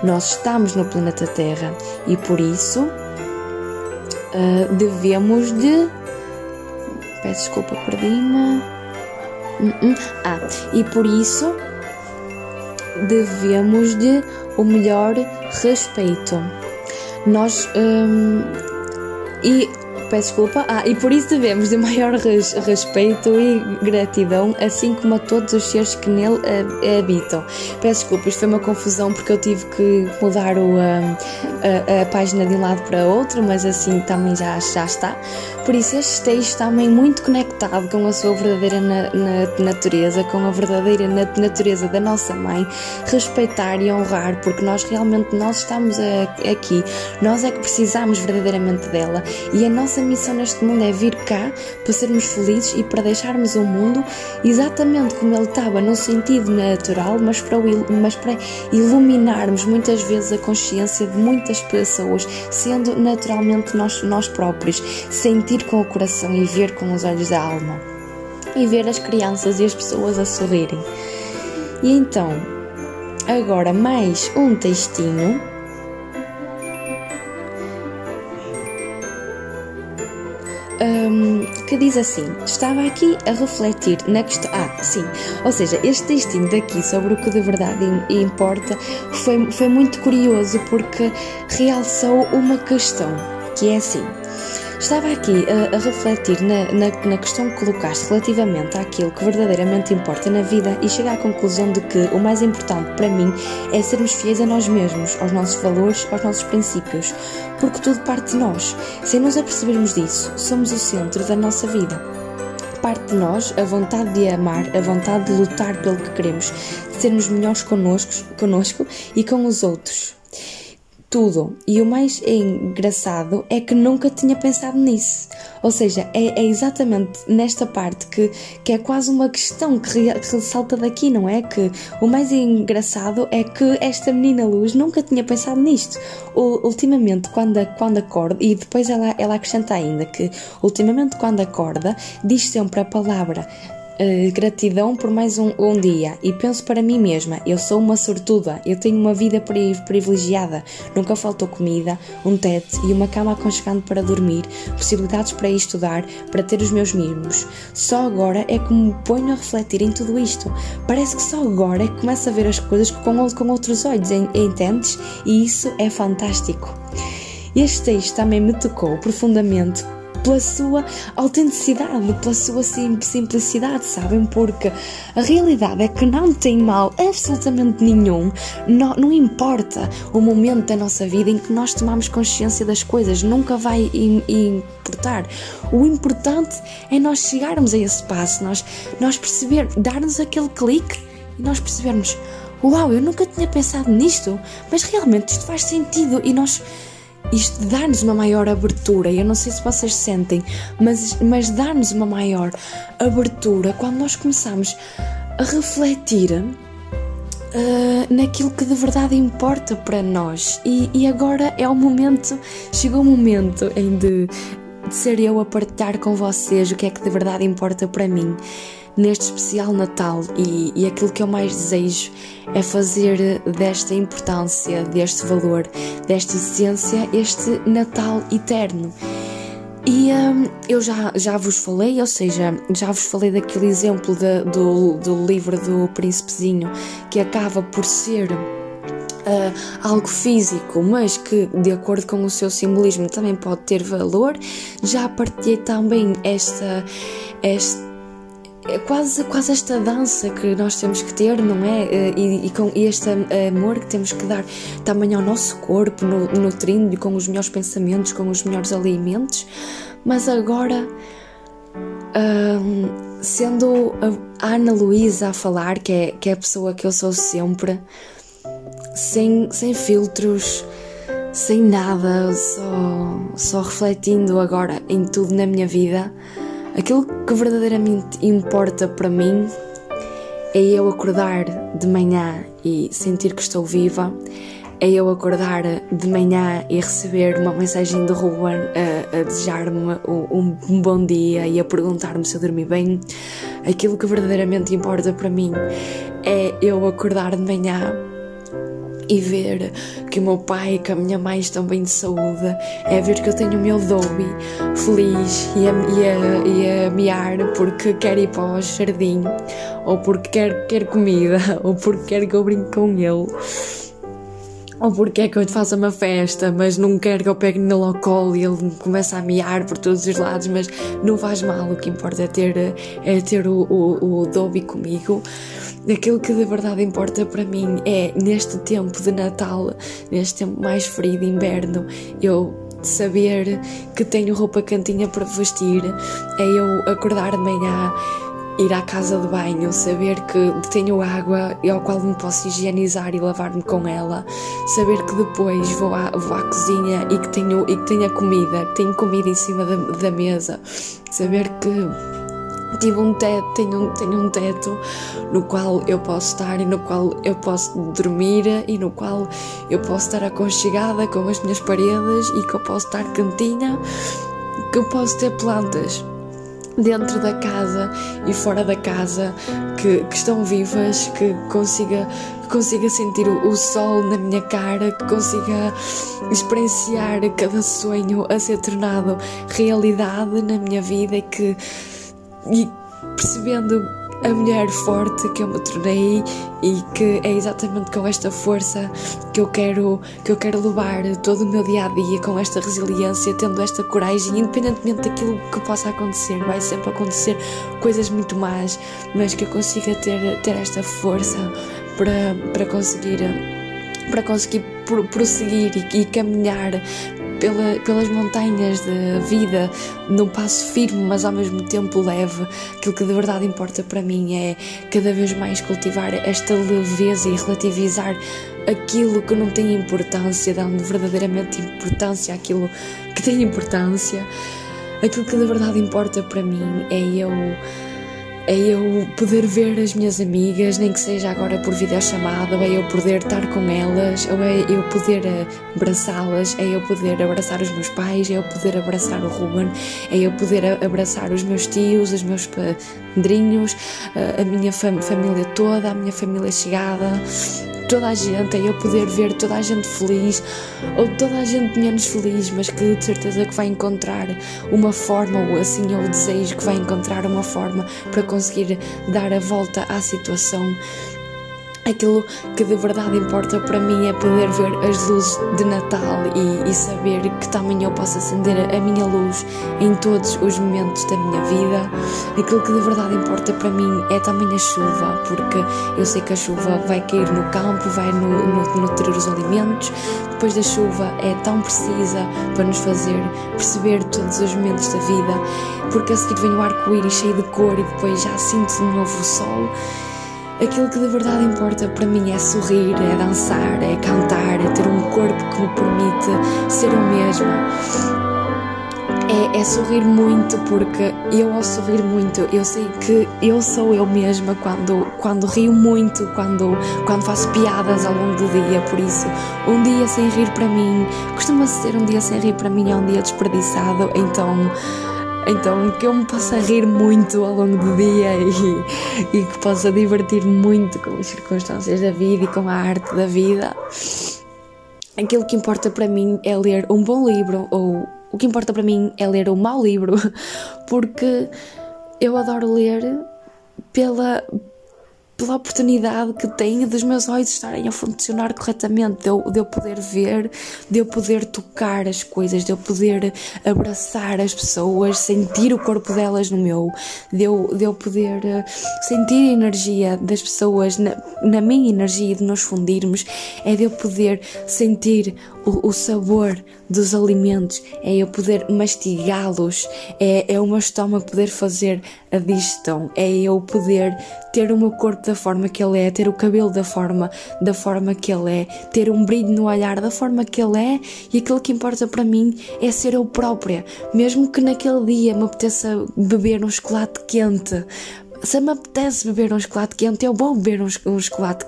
nós estamos no planeta Terra e por isso devemos de... Peço desculpa, perdi-me... E por isso devemos de o melhor respeito. Nós e por isso devemos de maior respeito e gratidão, assim como a todos os seres que nele habitam. Peço desculpa, isto foi uma confusão porque eu tive que mudar a página de um lado para outro, mas assim também já está. Por isso este texto também muito conectado com a sua verdadeira natureza, com a verdadeira natureza da nossa mãe, respeitar e honrar, porque nós realmente nós estamos aqui, nós é que precisamos verdadeiramente dela e a nossa missão neste mundo é vir cá para sermos felizes e para deixarmos o mundo exatamente como ele estava, num sentido natural, mas para iluminarmos muitas vezes a consciência de muitas pessoas, sendo naturalmente nós próprios, sentir com o coração e ver com os olhos da alma, e ver as crianças e as pessoas a sorrirem. E então, agora mais um textinho. Que diz assim: estava aqui a refletir na questão... ou seja, este textinho daqui sobre o que de verdade importa foi muito curioso porque realçou uma questão, que é assim: estava aqui a refletir na questão que colocaste relativamente àquilo que verdadeiramente importa na vida e cheguei à conclusão de que o mais importante para mim é sermos fiéis a nós mesmos, aos nossos valores, aos nossos princípios, porque tudo parte de nós. Sem nos apercebermos disso, somos o centro da nossa vida. Parte de nós, a vontade de amar, a vontade de lutar pelo que queremos, de sermos melhores connosco e com os outros. Tudo. E o mais engraçado é que nunca tinha pensado nisso. Ou seja, é exatamente nesta parte que é quase uma questão que ressalta daqui, não é? Que o mais engraçado é que esta menina Luz nunca tinha pensado nisto. Ultimamente, quando acorda, e depois ela acrescenta ainda que, ultimamente, quando acorda, diz sempre a palavra... gratidão por mais um dia e penso para mim mesma, eu sou uma sortuda, eu tenho uma vida privilegiada, nunca faltou comida, um teto e uma cama aconchegante para dormir, possibilidades para ir estudar, para ter os meus mimos. Só agora é que me ponho a refletir em tudo isto, parece que só agora é que começo a ver as coisas com outros olhos, entendes? E isso é fantástico. Este texto também me tocou profundamente pela sua autenticidade, pela sua simplicidade, sabem? Porque a realidade é que não tem mal absolutamente nenhum, não importa o momento da nossa vida em que nós tomamos consciência das coisas, nunca vai importar. O importante é nós chegarmos a esse passo, nós perceber, dar-nos aquele clique e nós percebermos: uau, eu nunca tinha pensado nisto, mas realmente isto faz sentido e nós... Isto dá-nos uma maior abertura, eu não sei se vocês sentem, mas dá-nos uma maior abertura quando nós começamos a refletir naquilo que de verdade importa para nós. E agora é o momento, chegou o momento de ser eu a partilhar com vocês o que é que de verdade importa para mim neste especial Natal, e aquilo que eu mais desejo é fazer desta importância, deste valor, desta essência, este Natal eterno. E eu já vos falei, ou seja, já vos falei daquele exemplo do livro do Príncipezinho, que acaba por ser... algo físico, mas que de acordo com o seu simbolismo também pode ter valor. Já partilhei também quase esta dança que nós temos que ter, não é? E com este amor que temos que dar também ao nosso corpo, nutrindo com os melhores pensamentos, com os melhores alimentos. Mas agora... sendo a Ana Luísa a falar, que é a pessoa que eu sou sempre... Sem filtros, sem nada, só refletindo agora em tudo na minha vida, Aquilo que verdadeiramente importa para mim é eu acordar de manhã e sentir que estou viva, é eu acordar de manhã e receber uma mensagem do Ruan a desejar-me um bom dia e a perguntar-me se eu dormi bem. Aquilo que verdadeiramente importa para mim é eu acordar de manhã e ver que o meu pai e que a minha mãe estão bem de saúde, é ver que eu tenho o meu Dobby feliz e a miar porque quer ir para o jardim, ou porque quer comida, ou porque quer que eu brinque com ele, ou porque é que eu te faça uma festa, mas não quer que eu pegue nele ao colo e ele começa a miar por todos os lados, mas não faz mal, o que importa é ter o Dobby comigo. Aquilo que de verdade importa para mim é, neste tempo de Natal, neste tempo mais frio de inverno, eu saber que tenho roupa quentinha para vestir, é eu acordar de manhã, ir à casa de banho, saber que tenho água ao qual me posso higienizar e lavar-me com ela, saber que depois vou à cozinha e que tenho a comida, que tenho comida em cima da mesa, saber que tenho um teto no qual eu posso estar e no qual eu posso dormir e no qual eu posso estar aconchegada com as minhas paredes e que eu posso estar quentinha, que eu posso ter plantas dentro da casa e fora da casa que estão vivas, que consiga sentir o sol na minha cara, que consiga experienciar cada sonho a ser tornado realidade na minha vida e percebendo a mulher forte que eu me tornei e que é exatamente com esta força que eu quero levar todo o meu dia-a-dia, com esta resiliência, tendo esta coragem, independentemente daquilo que possa acontecer. Vai sempre acontecer coisas muito más, mas que eu consiga ter esta força para conseguir prosseguir e caminhar pelas montanhas da vida num passo firme, mas ao mesmo tempo leve. Aquilo que de verdade importa para mim é cada vez mais cultivar esta leveza e relativizar aquilo que não tem importância, dando verdadeiramente importância àquilo que tem importância. Aquilo que de verdade importa para mim é eu poder ver as minhas amigas, nem que seja agora por videochamada, ou é eu poder estar com elas, ou é eu poder abraçá-las, é eu poder abraçar os meus pais, é eu poder abraçar o Ruben, é eu poder abraçar os meus tios, os meus padrinhos, a minha família toda, a minha família chegada, toda a gente, é eu poder ver toda a gente feliz, ou toda a gente menos feliz, mas que de certeza que vai encontrar uma forma, ou assim eu desejo que vai encontrar uma forma para conseguir dar a volta à situação. Aquilo que de verdade importa para mim é poder ver as luzes de Natal e saber que também eu posso acender a minha luz em todos os momentos da minha vida. Aquilo que de verdade importa para mim é também a chuva, porque eu sei que a chuva vai cair no campo, vai nutrir os alimentos. Depois da chuva é tão precisa para nos fazer perceber todos os momentos da vida, porque a seguir vem o arco-íris cheio de cor e depois já sinto de novo o sol. Aquilo que de verdade importa para mim é sorrir, é dançar, é cantar, é ter um corpo que me permite ser eu mesma. É sorrir muito, porque eu ao sorrir muito, eu sei que eu sou eu mesma quando rio muito, quando faço piadas ao longo do dia. Por isso, um dia sem rir para mim, costuma ser um dia sem rir para mim, é um dia desperdiçado, então que eu me possa rir muito ao longo do dia e que possa divertir muito com as circunstâncias da vida e com a arte da vida. Aquilo que importa para mim é ler um bom livro, ou o que importa para mim é ler um mau livro, porque eu adoro ler pela oportunidade que tenho dos meus olhos estarem a funcionar corretamente, de eu poder ver, de eu poder tocar as coisas, de eu poder abraçar as pessoas, sentir o corpo delas no meu, de eu poder sentir a energia das pessoas na minha energia e de nos fundirmos, é de eu poder sentir o sabor dos alimentos, é eu poder mastigá-los, é o meu estômago poder fazer a digestão, é eu poder ter o meu corpo da forma que ele é, ter o cabelo da forma que ele é, ter um brilho no olhar da forma que ele é, e aquilo que importa para mim é ser eu própria, mesmo que naquele dia me apeteça beber um chocolate quente. Se me apetece beber um chocolate quente, eu vou beber um chocolate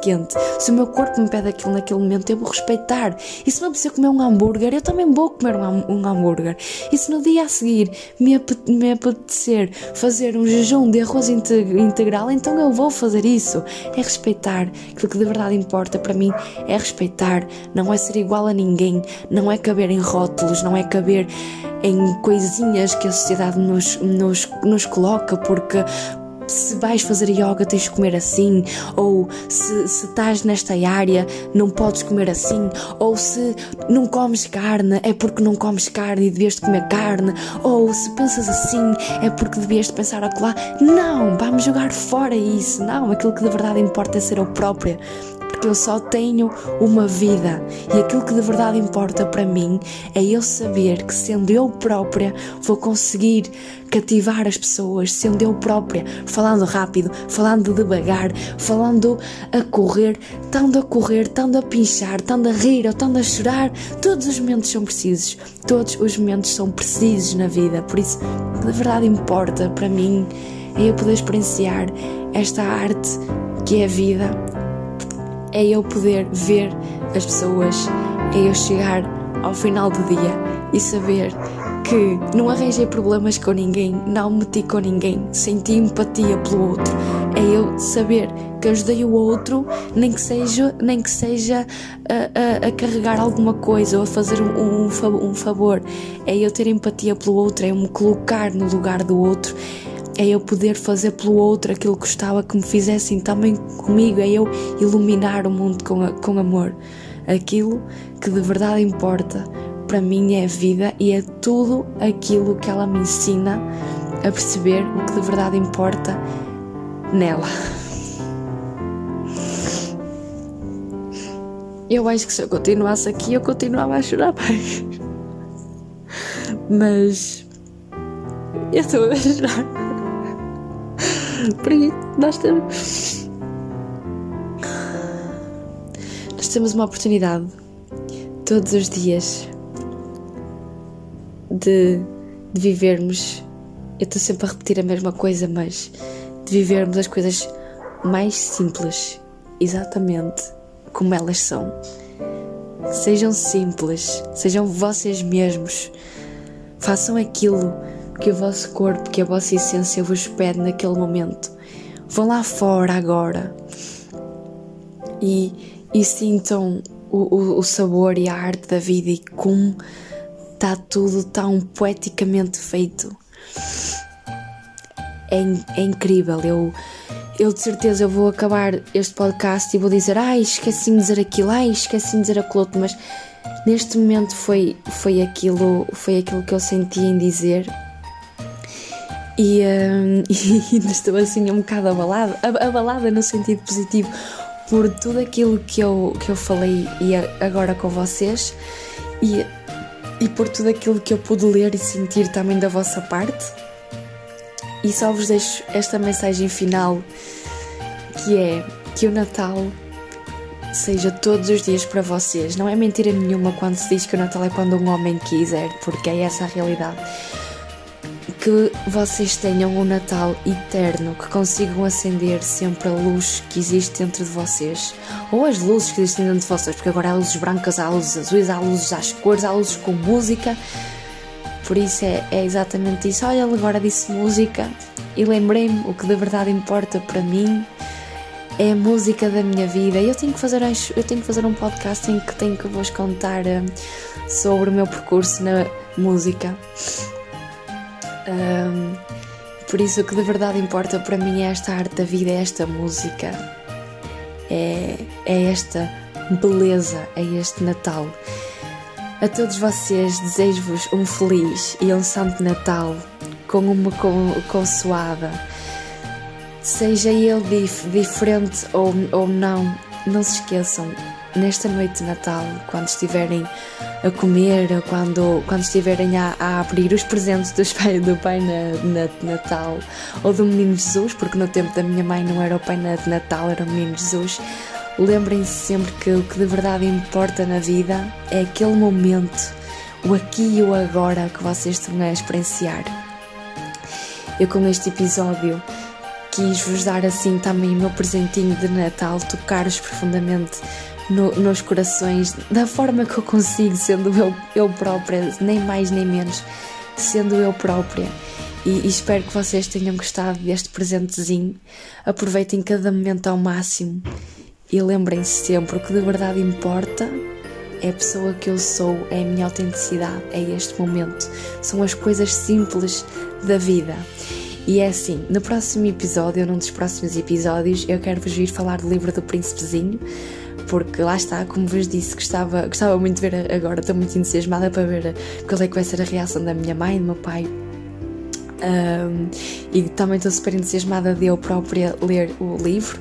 quente. Se o meu corpo me pede aquilo naquele momento, eu vou respeitar. E se me apetecer comer um hambúrguer, eu também vou comer um hambúrguer. E se no dia a seguir me apetecer fazer um jejum de arroz integral, então eu vou fazer isso. É respeitar. Aquilo que de verdade importa para mim é respeitar. Não é ser igual a ninguém. Não é caber em rótulos. Não é caber em coisinhas que a sociedade nos coloca, porque se vais fazer yoga tens de comer assim, ou se estás nesta área não podes comer assim, ou se não comes carne é porque não comes carne e devias de comer carne, ou se pensas assim é porque devias de pensar acolá. Não, vamos jogar fora isso. Não, aquilo que de verdade importa é ser eu própria. Porque eu só tenho uma vida e aquilo que de verdade importa para mim é eu saber que, sendo eu própria, vou conseguir cativar as pessoas, sendo eu própria, falando rápido, falando devagar, falando a correr, estando a pinchar, estando a rir ou estando a chorar. Todos os momentos são precisos, todos os momentos são precisos na vida. Por isso, o que de verdade importa para mim é eu poder experienciar esta arte que é a vida. É eu poder ver as pessoas, é eu chegar ao final do dia e saber que não arranjei problemas com ninguém, não meti com ninguém, senti empatia pelo outro. É eu saber que ajudei o outro, nem que seja a carregar alguma coisa ou a fazer um favor. É eu ter empatia pelo outro, é eu me colocar no lugar do outro. É eu poder fazer pelo outro aquilo que gostava que me fizessem também comigo. É eu iluminar o mundo com amor. Aquilo que de verdade importa para mim é a vida e é tudo aquilo que ela me ensina a perceber o que de verdade importa nela. Eu acho que se eu continuasse aqui eu continuava a chorar mais. Mas eu estou a chorar. Porque nós temos uma oportunidade todos os dias de vivermos. Eu estou sempre a repetir a mesma coisa, mas de vivermos as coisas mais simples, exatamente como elas são. Sejam simples, sejam vocês mesmos, façam aquilo que o vosso corpo, que a vossa essência vos pede naquele momento. Vão lá fora agora e sintam o sabor e a arte da vida e como está tudo tão poeticamente feito. É incrível. Eu de certeza eu vou acabar este podcast e vou dizer esqueci-me de dizer aquilo, esqueci-me de dizer aquilo outro, mas neste momento foi aquilo que eu senti em dizer. E ainda estou assim um bocado abalada no sentido positivo por tudo aquilo que eu falei e agora com vocês e por tudo aquilo que eu pude ler e sentir também da vossa parte. E só vos deixo esta mensagem final, que é que o Natal seja todos os dias para vocês. Não é mentira nenhuma quando se diz que o Natal é quando um homem quiser, porque é essa a realidade. Que vocês tenham um Natal eterno, que consigam acender sempre a luz que existe dentro de vocês, ou as luzes que existem dentro de vocês, porque agora há luzes brancas, há luzes azuis, há luzes às cores, há luzes com música. Por isso é exatamente isso. Olha, agora disse música e lembrei-me, o que de verdade importa para mim é a música da minha vida. Eu tenho que fazer um podcast em que tenho que vos contar sobre o meu percurso na música. Por isso o que de verdade importa para mim é esta arte da vida, é esta música, é esta beleza, é este Natal. A todos vocês desejo-vos um feliz e um santo Natal, com uma consoada, seja ele diferente ou não, Não se esqueçam, nesta noite de Natal, quando estiverem a comer, quando estiverem a abrir os presentes do Pai de Natal ou do Menino Jesus, porque no tempo da minha mãe não era o Pai de Natal, era o Menino Jesus, lembrem-se sempre que o que de verdade importa na vida é aquele momento, o aqui e o agora que vocês estão a experienciar. Eu, com este episódio, quis vos dar assim também o meu presentinho de Natal, tocar-os profundamente nos corações, da forma que eu consigo, sendo eu própria, nem mais nem menos, sendo eu própria. E espero que vocês tenham gostado deste presentezinho. Aproveitem cada momento ao máximo e lembrem-se sempre, o que de verdade importa é a pessoa que eu sou, é a minha autenticidade, é este momento, são as coisas simples da vida. E é assim, no próximo episódio, ou num dos próximos episódios, eu quero vos vir falar do livro do Príncipezinho, porque lá está, como vos disse, gostava muito de ver agora, estou muito entusiasmada para ver qual é que vai ser a reação da minha mãe e do meu pai. E também estou super entusiasmada de eu própria ler o livro,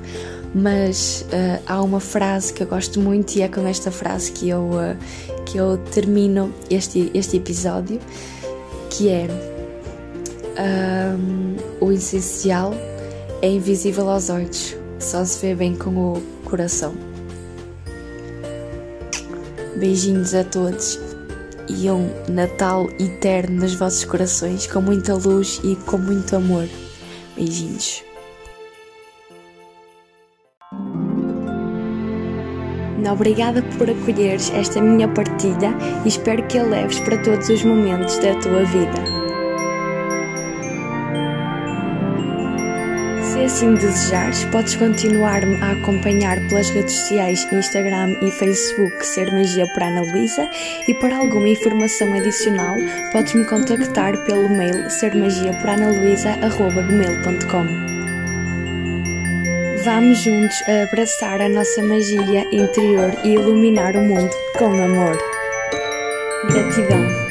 mas há uma frase que eu gosto muito e é com esta frase que eu termino este episódio, que é... o essencial é invisível aos olhos, só se vê bem com o coração. Beijinhos a todos e um Natal eterno nos vossos corações, com muita luz e com muito amor. Beijinhos. Obrigada por acolheres esta minha partilha e espero que a leves para todos os momentos da tua vida. Se assim desejares, podes continuar-me a acompanhar pelas redes sociais, Instagram e Facebook, Ser Magia por Ana Luísa, e para alguma informação adicional, podes-me contactar pelo mail sermagiaporanaluisa@gmail.com. Vamos juntos a abraçar a nossa magia interior e iluminar o mundo com amor. Gratidão.